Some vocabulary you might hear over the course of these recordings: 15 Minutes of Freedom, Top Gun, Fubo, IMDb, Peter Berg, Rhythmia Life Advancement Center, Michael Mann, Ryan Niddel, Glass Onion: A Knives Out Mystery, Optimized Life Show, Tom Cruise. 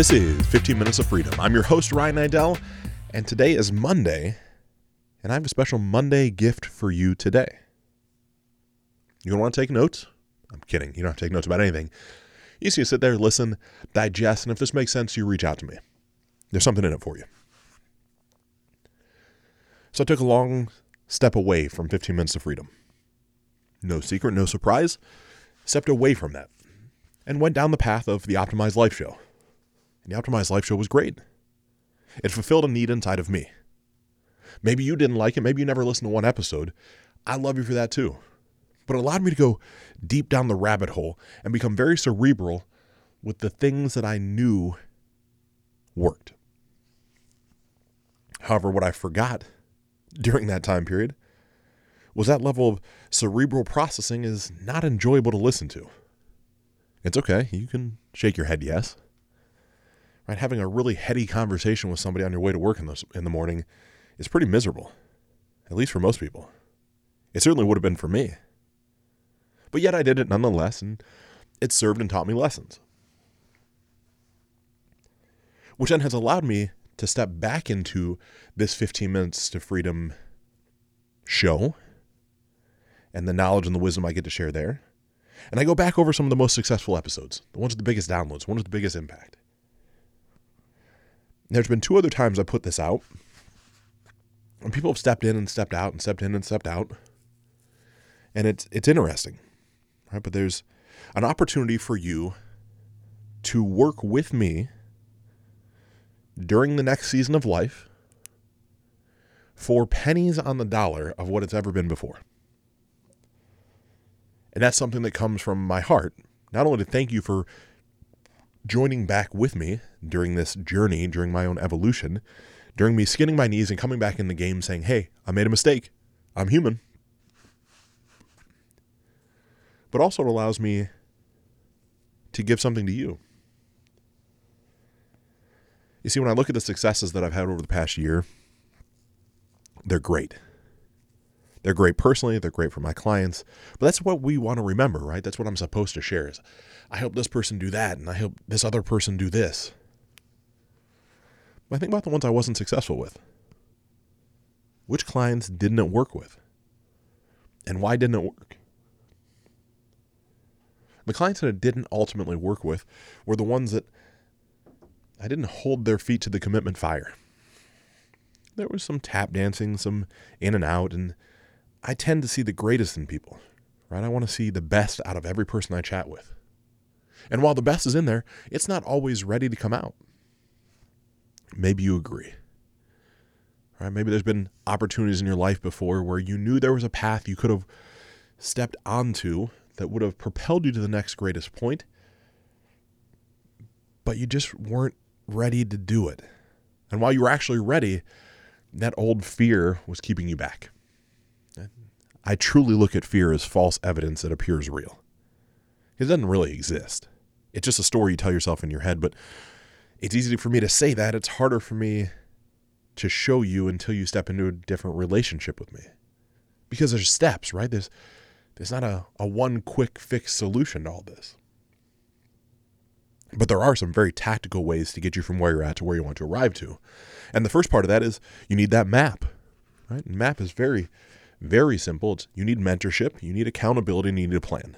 This is 15 Minutes of Freedom. I'm your host, Ryan Niddel, and today is Monday, and I have a special Monday gift for you today. You're going to want to take notes? I'm kidding. You don't have to take notes about anything. You just sit there, listen, digest, and if this makes sense, you reach out to me. There's something in it for you. So I took a long step away from 15 Minutes of Freedom. No secret, no surprise. Stepped away from that and went down the path of the Optimized Life Show. And the Optimized Life Show was great. It fulfilled a need inside of me. Maybe you didn't like it. Maybe you never listened to one episode. I love you for that too. But it allowed me to go deep down the rabbit hole and become very cerebral with the things that I knew worked. However, what I forgot during that time period was that level of cerebral processing is not enjoyable to listen to. It's okay. You can shake your head yes. Right, having a really heady conversation with somebody on your way to work in the morning is pretty miserable, at least for most people. It certainly would have been for me. But yet I did it nonetheless, and it served and taught me lessons. Which then has allowed me to step back into this 15 Minutes to Freedom show and the knowledge and the wisdom I get to share there. And I go back over some of the most successful episodes, the ones with the biggest downloads, the ones with the biggest impact. There's been two other times I put this out, and people have stepped in and stepped out and stepped in and stepped out, and it's interesting, right? But there's an opportunity for you to work with me during the next season of life for pennies on the dollar of what it's ever been before. And that's something that comes from my heart, not only to thank you for joining back with me during this journey, during my own evolution, during me skinning my knees and coming back in the game saying, hey, I made a mistake. I'm human. But also it allows me to give something to you. You see, when I look at the successes that I've had over the past year, they're great. They're great personally. They're great for my clients. But that's what we want to remember, right? That's what I'm supposed to share is I helped this person do that, and I helped this other person do this. But I think about the ones I wasn't successful with. Which clients didn't it work with? And why didn't it work? The clients that I didn't ultimately work with were the ones that I didn't hold their feet to the commitment fire. There was some tap dancing, some in and out, and I tend to see the greatest in people, right? I want to see the best out of every person I chat with. And while the best is in there, it's not always ready to come out. Maybe you agree. All right, maybe there's been opportunities in your life before where you knew there was a path you could have stepped onto that would have propelled you to the next greatest point, but you just weren't ready to do it. And while you were actually ready, that old fear was keeping you back. I truly look at fear as false evidence that appears real. It doesn't really exist. It's just a story you tell yourself in your head, but it's easy for me to say that. It's harder for me to show you until you step into a different relationship with me. Because there's steps, right? There's not a one quick fix solution to all this. But there are some very tactical ways to get you from where you're at to where you want to arrive to. And the first part of that is you need that map, right? And map is very, very simple. You need mentorship, you need accountability, and you need a plan.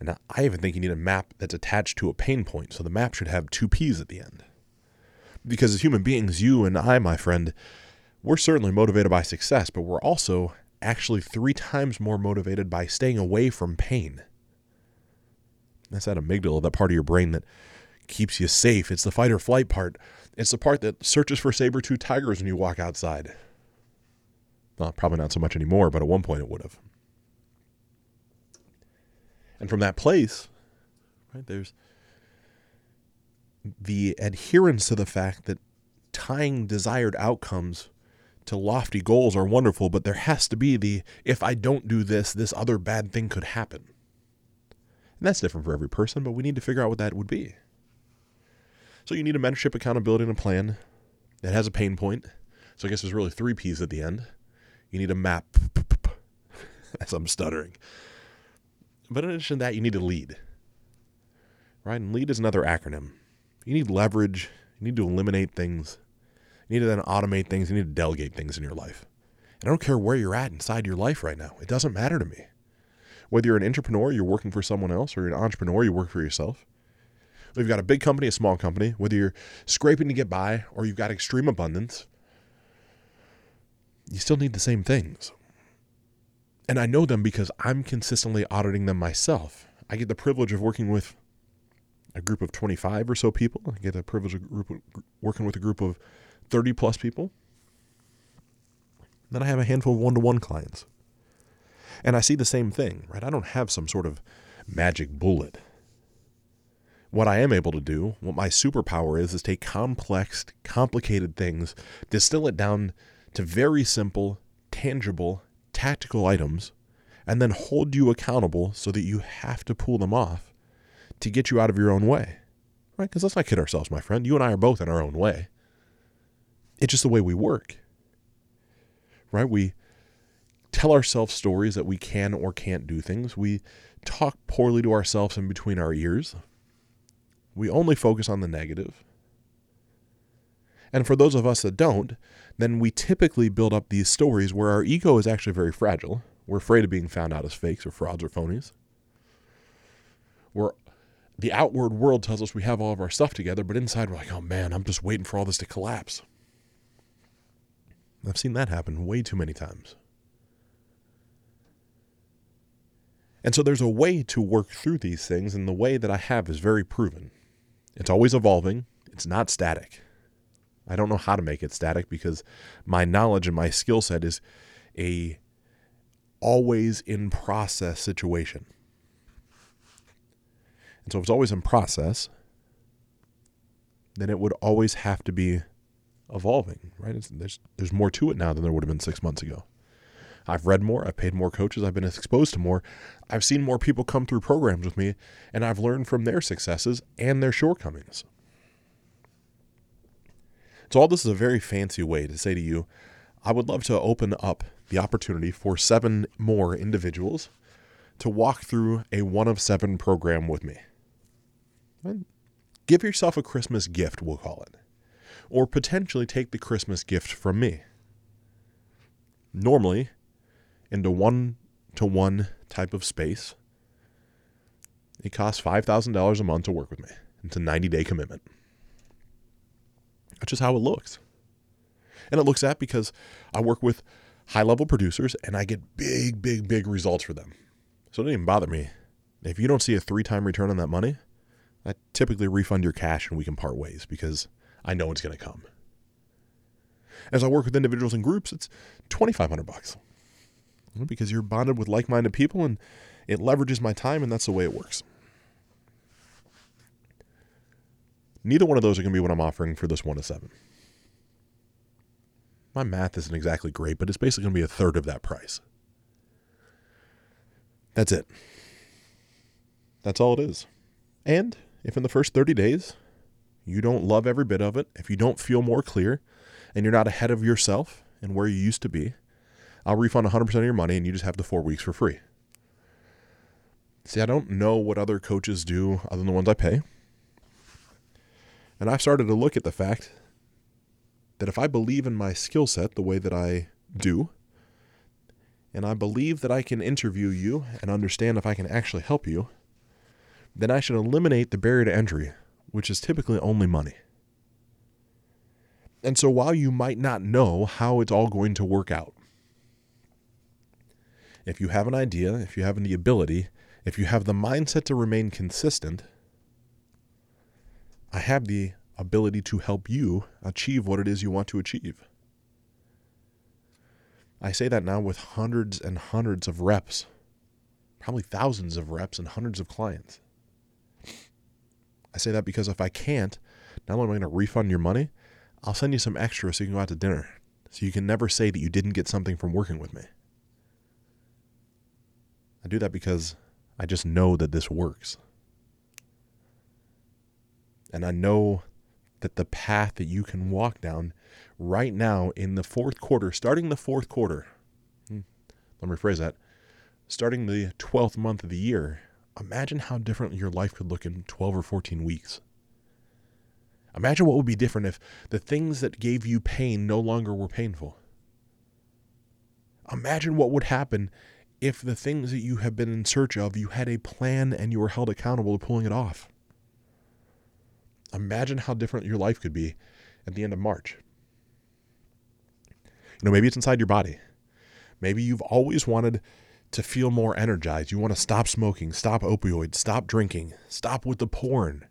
And I even think you need a map that's attached to a pain point. So the map should have two P's at the end. Because as human beings, you and I, my friend, we're certainly motivated by success, but we're also actually 3 times more motivated by staying away from pain. That's that amygdala, that part of your brain that keeps you safe. It's the fight or flight part. It's the part that searches for saber-tooth tigers when you walk outside. Well, probably not so much anymore, but at one point it would have. And from that place, right, there's the adherence to the fact that tying desired outcomes to lofty goals are wonderful, but there has to be the, if I don't do this, this other bad thing could happen. And that's different for every person, but we need to figure out what that would be. So you need a mentorship, accountability, and a plan that has a pain point. So I guess there's really 3 P's at the end. You need a map. As I'm stuttering. But in addition to that, you need to lead, right? And lead is another acronym. You need leverage. You need to eliminate things. You need to then automate things. You need to delegate things in your life. And I don't care where you're at inside your life right now. It doesn't matter to me. Whether you're an entrepreneur, you're working for someone else, or you're an entrepreneur, you work for yourself. Whether you've got a big company, a small company, whether you're scraping to get by or you've got extreme abundance, you still need the same things. And I know them because I'm consistently auditing them myself. I get the privilege of working with a group of 25 or so people. I get the privilege of working with a group of 30 plus people. Then I have a handful of one-to-one clients. And I see the same thing, right? I don't have some sort of magic bullet. What I am able to do, what my superpower is take complex, complicated things, distill it down to very simple, tangible, tactical items, and then hold you accountable so that you have to pull them off to get you out of your own way, right? Because let's not kid ourselves, my friend. You and I are both in our own way. It's just the way we work, right? We tell ourselves stories that we can or can't do things. We talk poorly to ourselves in between our ears. We only focus on the negative. And for those of us that don't, then we typically build up these stories where our ego is actually very fragile. We're afraid of being found out as fakes or frauds or phonies. We're the outward world tells us we have all of our stuff together, but inside we're like, oh man, I'm just waiting for all this to collapse. I've seen that happen way too many times. And so there's a way to work through these things, and the way that I have is very proven. It's always evolving. It's not static. I don't know how to make it static because my knowledge and my skill set is a always in process situation. And so if it's always in process, then it would always have to be evolving, right? There's more to it now than there would have been 6 months ago. I've read more. I've paid more coaches. I've been exposed to more. I've seen more people come through programs with me, and I've learned from their successes and their shortcomings. So all this is a very fancy way to say to you, I would love to open up the opportunity for 7 more individuals to walk through a 1 of 7 program with me. And give yourself a Christmas gift, we'll call it. Or potentially take the Christmas gift from me. Normally, into one-to-one type of space, it costs $5,000 a month to work with me. It's a 90-day commitment. That's just how it looks. And it looks at because I work with high-level producers and I get big, big, big results for them. So it doesn't even bother me. If you don't see a 3-time return on that money, I typically refund your cash and we can part ways because I know it's going to come. As I work with individuals and groups, it's $2,500 because you're bonded with like-minded people and it leverages my time, and that's the way it works. Neither one of those are going to be what I'm offering for this 1 to 7. My math isn't exactly great, but it's basically going to be a third of that price. That's it. That's all it is. And if in the first 30 days you don't love every bit of it, if you don't feel more clear and you're not ahead of yourself and where you used to be, I'll refund 100% of your money and you just have the 4 weeks for free. See, I don't know what other coaches do other than the ones I pay. And I've started to look at the fact that if I believe in my skill set the way that I do, and I believe that I can interview you and understand if I can actually help you, then I should eliminate the barrier to entry, which is typically only money. And so while you might not know how it's all going to work out, if you have an idea, if you have the ability, if you have the mindset to remain consistent, I have the ability to help you achieve what it is you want to achieve. I say that now with hundreds and hundreds of reps, probably thousands of reps and hundreds of clients. I say that because if I can't, not only am I going to refund your money, I'll send you some extra so you can go out to dinner. So you can never say that you didn't get something from working with me. I do that because I just know that this works. And I know that the path that you can walk down right now in the 4th quarter, starting the 4th quarter, let me rephrase that, starting the 12th month of the year, imagine how different your life could look in 12 or 14 weeks. Imagine what would be different if the things that gave you pain no longer were painful. Imagine what would happen if the things that you have been in search of, you had a plan and you were held accountable to pulling it off. Imagine how different your life could be at the end of March. Maybe it's inside your body. Maybe you've always wanted to feel more energized. You want to stop smoking, stop opioids, stop drinking, stop with the porn.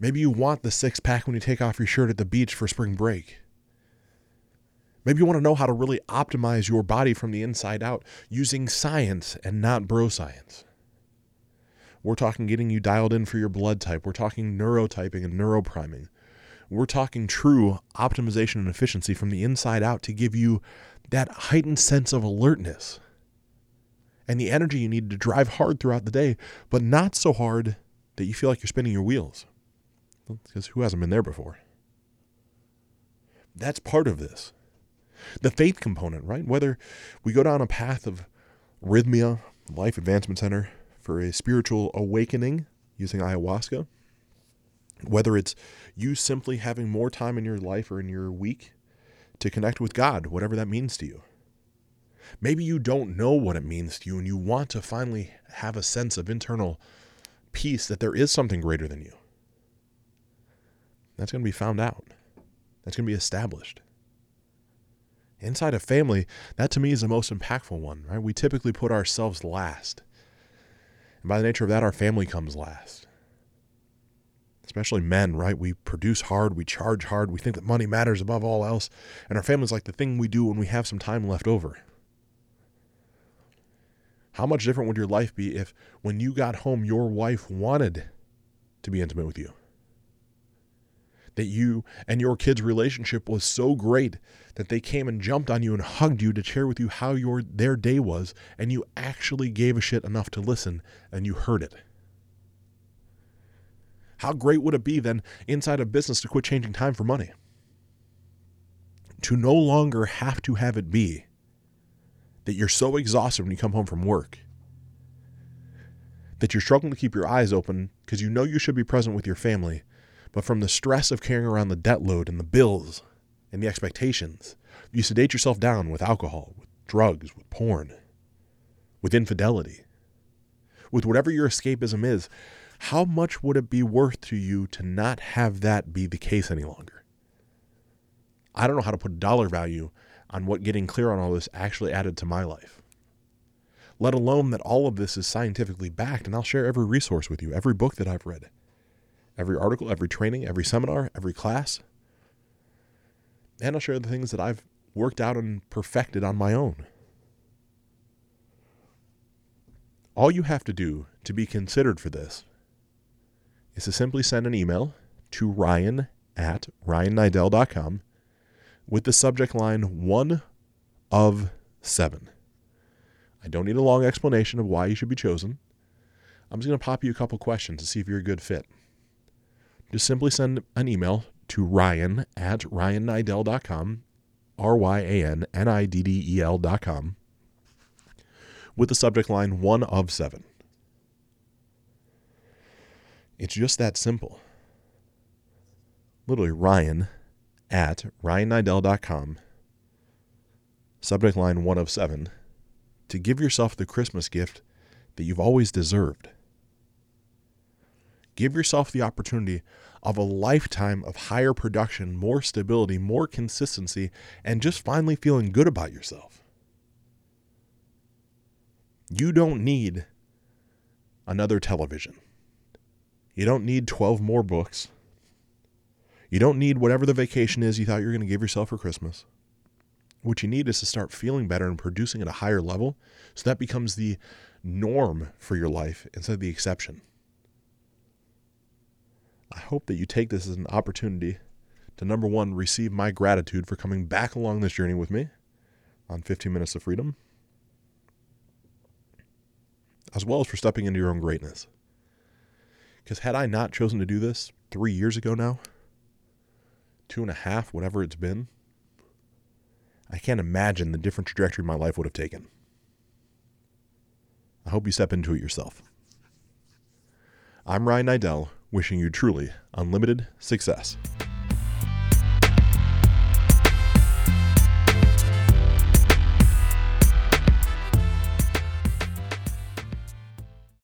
Maybe you want the 6-pack when you take off your shirt at the beach for spring break. Maybe you want to know how to really optimize your body from the inside out using science and not bro science. We're talking getting you dialed in for your blood type. We're talking neurotyping and neuropriming. We're talking true optimization and efficiency from the inside out to give you that heightened sense of alertness and the energy you need to drive hard throughout the day, but not so hard that you feel like you're spinning your wheels. Because who hasn't been there before? That's part of this. The faith component, right? Whether we go down a path of Rhythmia Life Advancement Center for a spiritual awakening using ayahuasca, whether it's you simply having more time in your life or in your week to connect with God, whatever that means to you. Maybe you don't know what it means to you and you want to finally have a sense of internal peace that there is something greater than you. That's going to be found out. That's going to be established. Inside a family, that to me is the most impactful one, right? We typically put ourselves last. And by the nature of that, our family comes last. Especially men, right? We produce hard, we charge hard, we think that money matters above all else. And our family's like the thing we do when we have some time left over. How much different would your life be if when you got home, your wife wanted to be intimate with you? That you and your kids' relationship was so great that they came and jumped on you and hugged you to share with you how their day was, and you actually gave a shit enough to listen, and you heard it. How great would it be then inside a business to quit changing time for money? To no longer have to have it be that you're so exhausted when you come home from work that you're struggling to keep your eyes open because you know you should be present with your family, but from the stress of carrying around the debt load and the bills and the expectations, you sedate yourself down with alcohol, with drugs, with porn, with infidelity, with whatever your escapism is. How much would it be worth to you to not have that be the case any longer? I don't know how to put a dollar value on what getting clear on all this actually added to my life, let alone that all of this is scientifically backed, and I'll share every resource with you, every book that I've read. Every article, every training, every seminar, every class. And I'll share the things that I've worked out and perfected on my own. All you have to do to be considered for this is to simply send an email to ryan@ryanniddel.com with the subject line 1 of 7. I don't need a long explanation of why you should be chosen. I'm just going to pop you a couple questions to see if you're a good fit. Just simply send an email to ryan@ryanniddel.com, RyanNiddel.com, with the subject line 1 of 7. It's just that simple. Literally, Ryan@ryanniddel.com, subject line 1 of 7, to give yourself the Christmas gift that you've always deserved. Give yourself the opportunity of a lifetime of higher production, more stability, more consistency, and just finally feeling good about yourself. You don't need another television. You don't need 12 more books. You don't need whatever the vacation is you thought you were going to give yourself for Christmas. What you need is to start feeling better and producing at a higher level, so that becomes the norm for your life instead of the exception. I hope that you take this as an opportunity to, number one, receive my gratitude for coming back along this journey with me on 15 Minutes of Freedom, as well as for stepping into your own greatness. Because had I not chosen to do this 3 years ago now, 2.5, whatever it's been, I can't imagine the different trajectory my life would have taken. I hope you step into it yourself. I'm Ryan Niddel. wishing you truly unlimited success.